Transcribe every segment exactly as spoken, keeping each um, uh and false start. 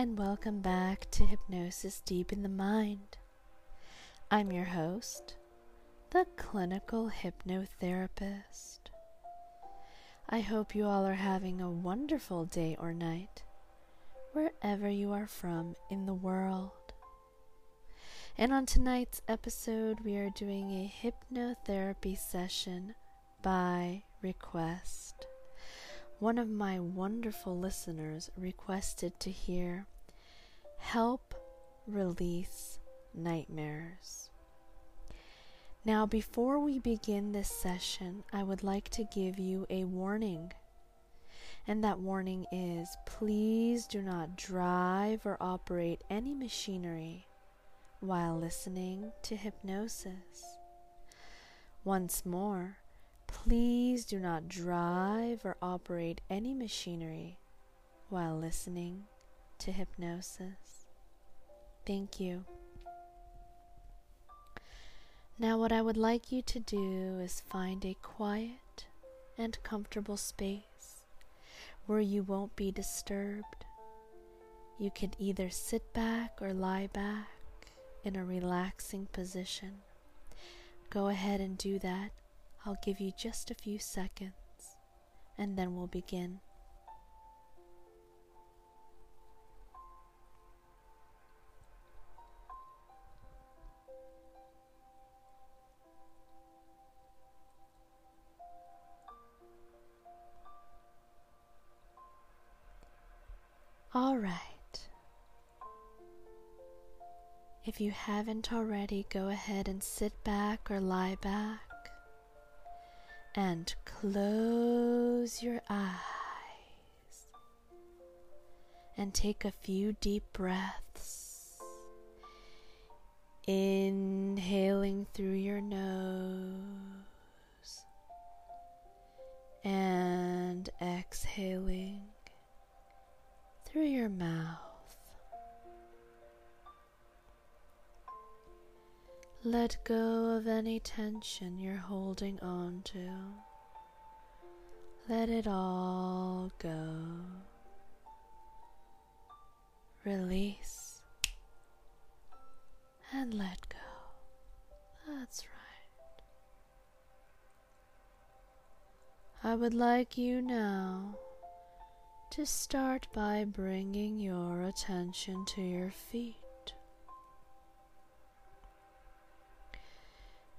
and welcome back to Hypnosis Deep in the Mind. I'm your host, the Clinical Hypnotherapist. I hope you all are having a wonderful day or night, wherever you are from in the world. And on tonight's episode, we are doing a hypnotherapy session by request. One of my wonderful listeners requested to hear, "Help release nightmares." Now, before we begin this session, I would like to give you a warning. And that warning is, please do not drive or operate any machinery while listening to hypnosis. Once more, please do not drive or operate any machinery while listening to hypnosis. Thank you. Now what I would like you to do is find a quiet and comfortable space where you won't be disturbed. You could either sit back or lie back in a relaxing position. Go ahead and do that. I'll give you just a few seconds and then we'll begin. All right, if you haven't already, go ahead and sit back or lie back and close your eyes and take a few deep breaths, inhaling through your nose and exhaling through your mouth. Let go of any tension you're holding on to. Let it all go. Release and let go. That's right. I would like you now to start by bringing your attention to your feet.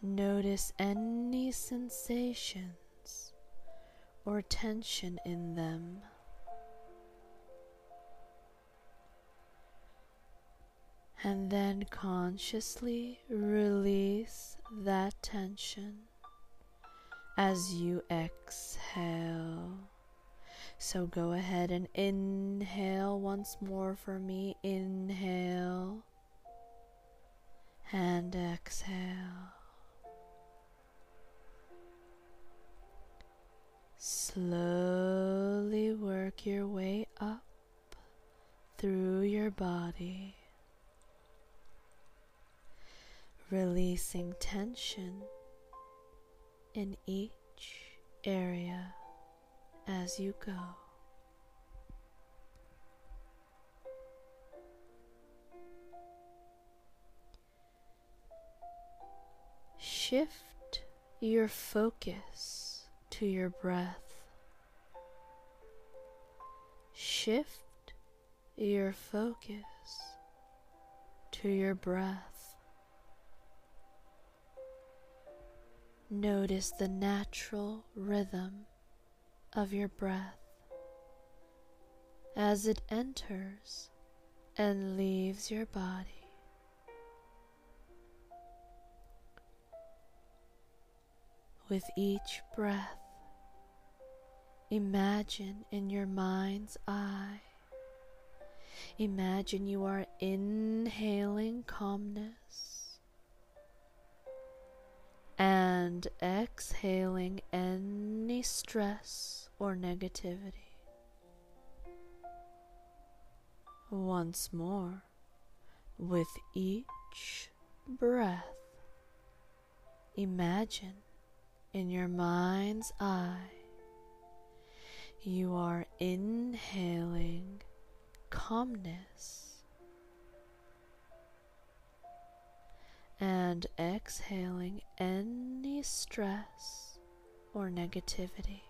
Notice any sensations or tension in them. And then consciously release that tension as you exhale. So go ahead and inhale once more for me. Inhale and exhale. Slowly work your way up through your body, releasing tension in each area as you go. Shift your focus to your breath. Shift your focus to your breath. Notice the natural rhythm of your breath as it enters and leaves your body. With each breath, imagine in your mind's eye, imagine you are inhaling calmness and exhaling any stress or negativity. Once more, with each breath, imagine in your mind's eye you are inhaling calmness. And exhaling any stress or negativity.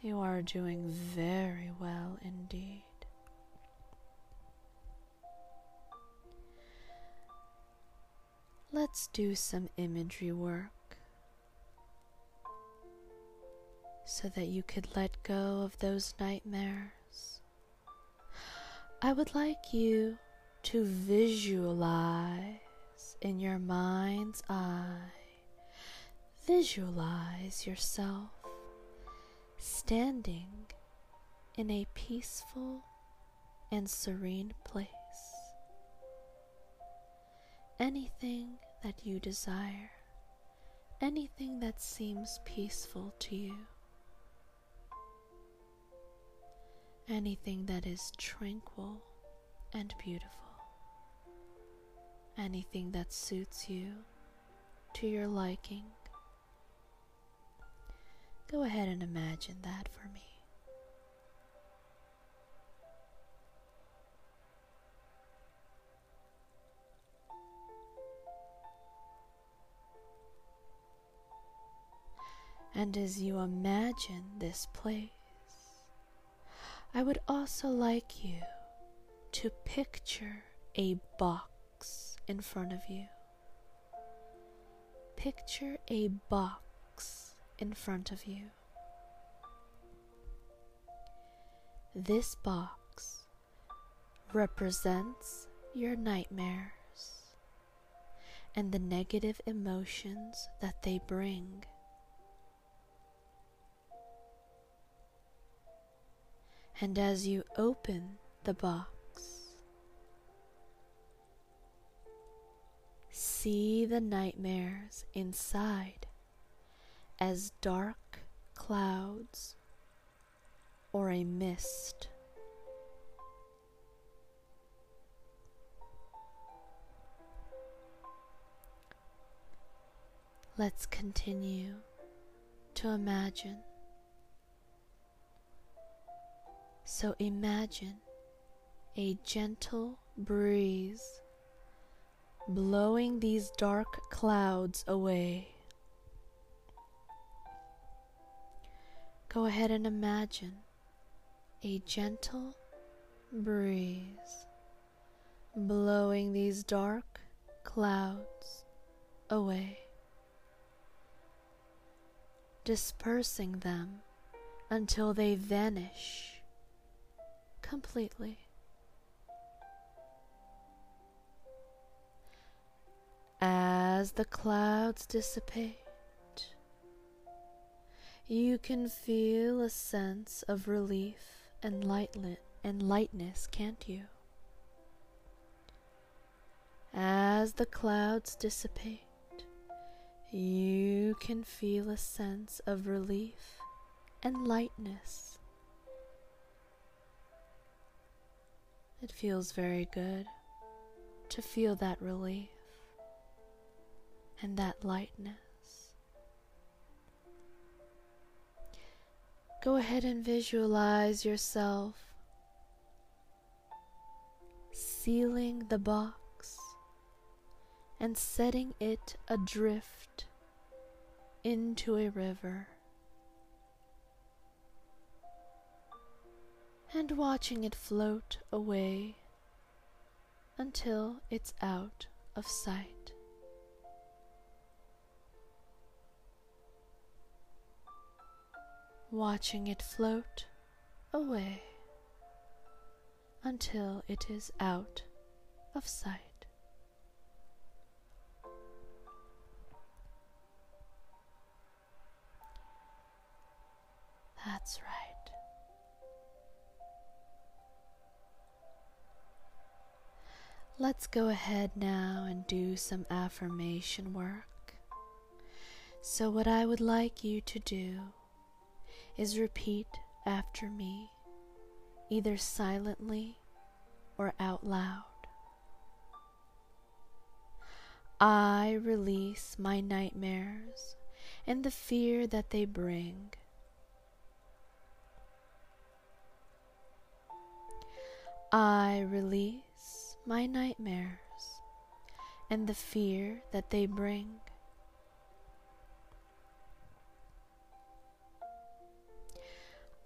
You are doing very well indeed. Let's do some imagery work so that you could let go of those nightmares. I would like you to visualize in your mind's eye, visualize yourself standing in a peaceful and serene place. Anything that you desire, anything that seems peaceful to you, anything that is tranquil and beautiful. Anything that suits you to your liking. Go ahead and imagine that for me. And as you imagine this place, I would also like you to picture a box in front of you. Picture a box in front of you. This box represents your nightmares and the negative emotions that they bring. And as you open the box, see the nightmares inside as dark clouds or a mist. Let's continue to imagine. So imagine a gentle breeze blowing these dark clouds away. Go ahead and imagine a gentle breeze blowing these dark clouds away, dispersing them until they vanish completely. As the clouds dissipate, you can feel a sense of relief and lightli- and lightness, can't you? As the clouds dissipate, you can feel a sense of relief and lightness. It feels very good to feel that relief and that lightness. Go ahead and visualize yourself sealing the box and setting it adrift into a river and watching it float away until it's out of sight. Watching it float away until it is out of sight. That's right. Let's go ahead now and do some affirmation work. So what I would like you to do is repeat after me, either silently or out loud. I release my nightmares and the fear that they bring. I release my nightmares and the fear that they bring.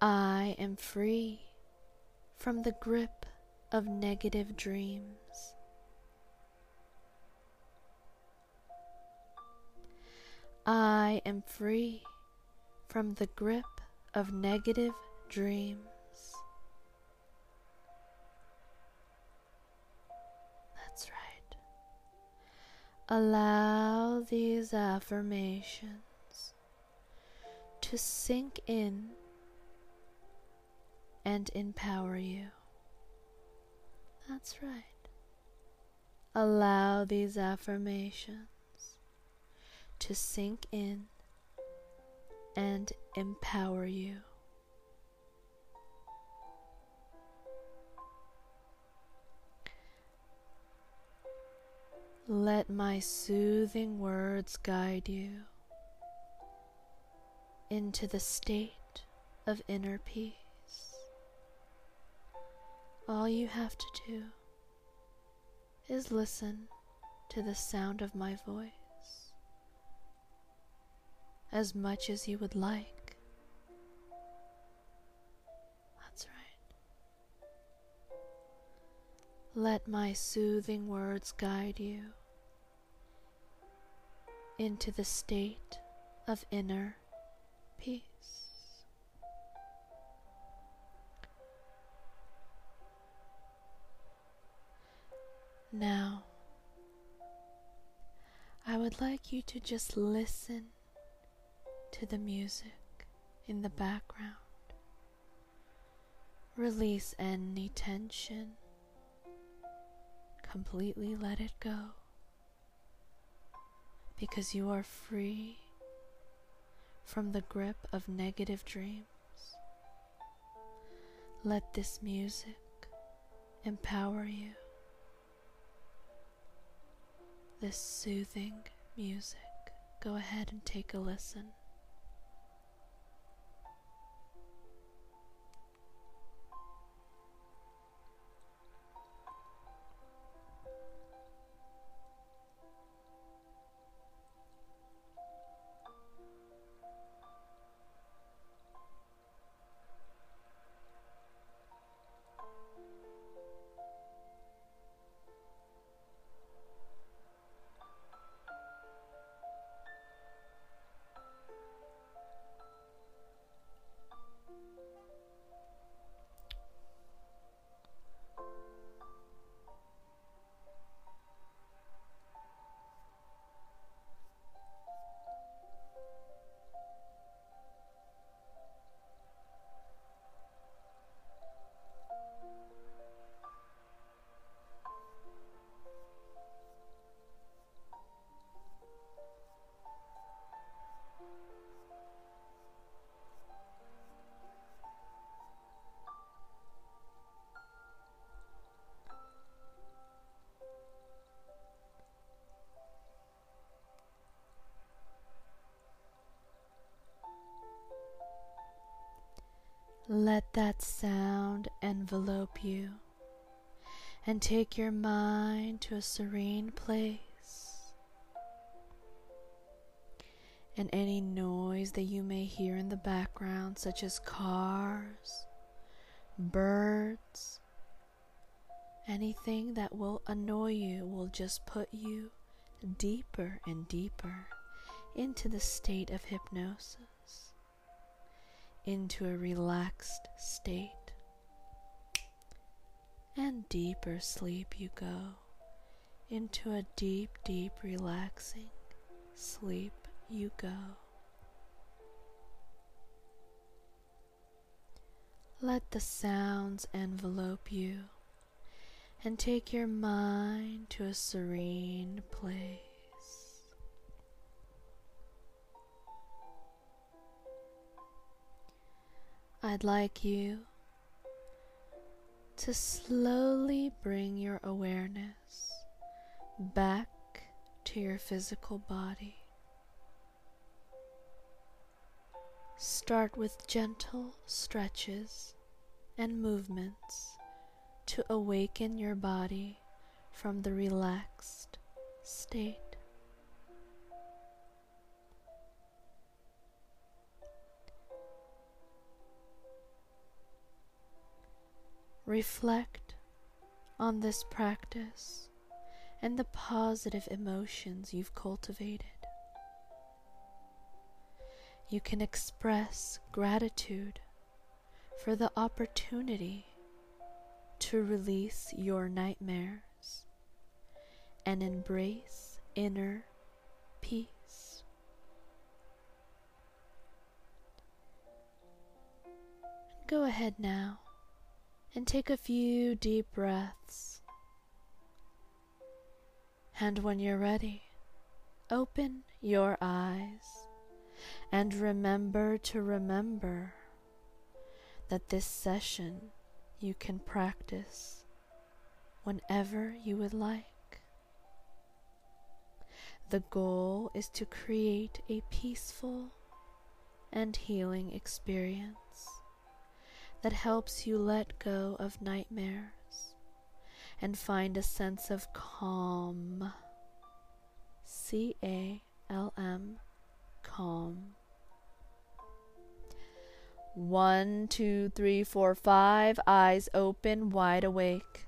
I am free from the grip of negative dreams. I am free from the grip of negative dreams. That's right. Allow these affirmations to sink in and empower you. That's right. Allow these affirmations to sink in and empower you. Let my soothing words guide you into the state of inner peace. All you have to do is listen to the sound of my voice as much as you would like. That's right. Let my soothing words guide you into the state of inner peace. Now, I would like you to just listen to the music in the background. Release any tension. Completely let it go, because you are free from the grip of negative dreams. Let this music empower you. This soothing music. Go ahead and take a listen. Let that sound envelope you and take your mind to a serene place. And any noise that you may hear in the background, such as cars, birds, anything that will annoy you, will just put you deeper and deeper into the state of hypnosis, into a relaxed state, and deeper sleep you go, into a deep, deep, relaxing sleep you go. Let the sounds envelope you and take your mind to a serene place. I'd like you to slowly bring your awareness back to your physical body. Start with gentle stretches and movements to awaken your body from the relaxed state. Reflect on this practice and the positive emotions you've cultivated. You can express gratitude for the opportunity to release your nightmares and embrace inner peace. Go ahead now and take a few deep breaths. And when you're ready, open your eyes and remember to remember that this session you can practice whenever you would like. The goal is to create a peaceful and healing experience that helps you let go of nightmares and find a sense of calm, C A L M, calm. One, two, three, four, five, eyes open, wide awake,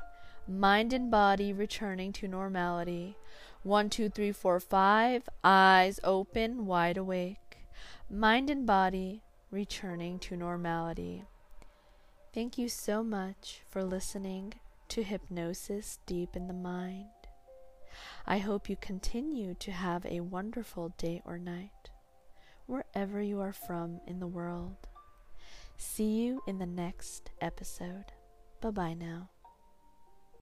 mind and body returning to normality. One, two, three, four, five, eyes open, wide awake, mind and body returning to normality. Thank you so much for listening to Hypnosis Deep in the Mind. I hope you continue to have a wonderful day or night, wherever you are from in the world. See you in the next episode. Bye-bye now.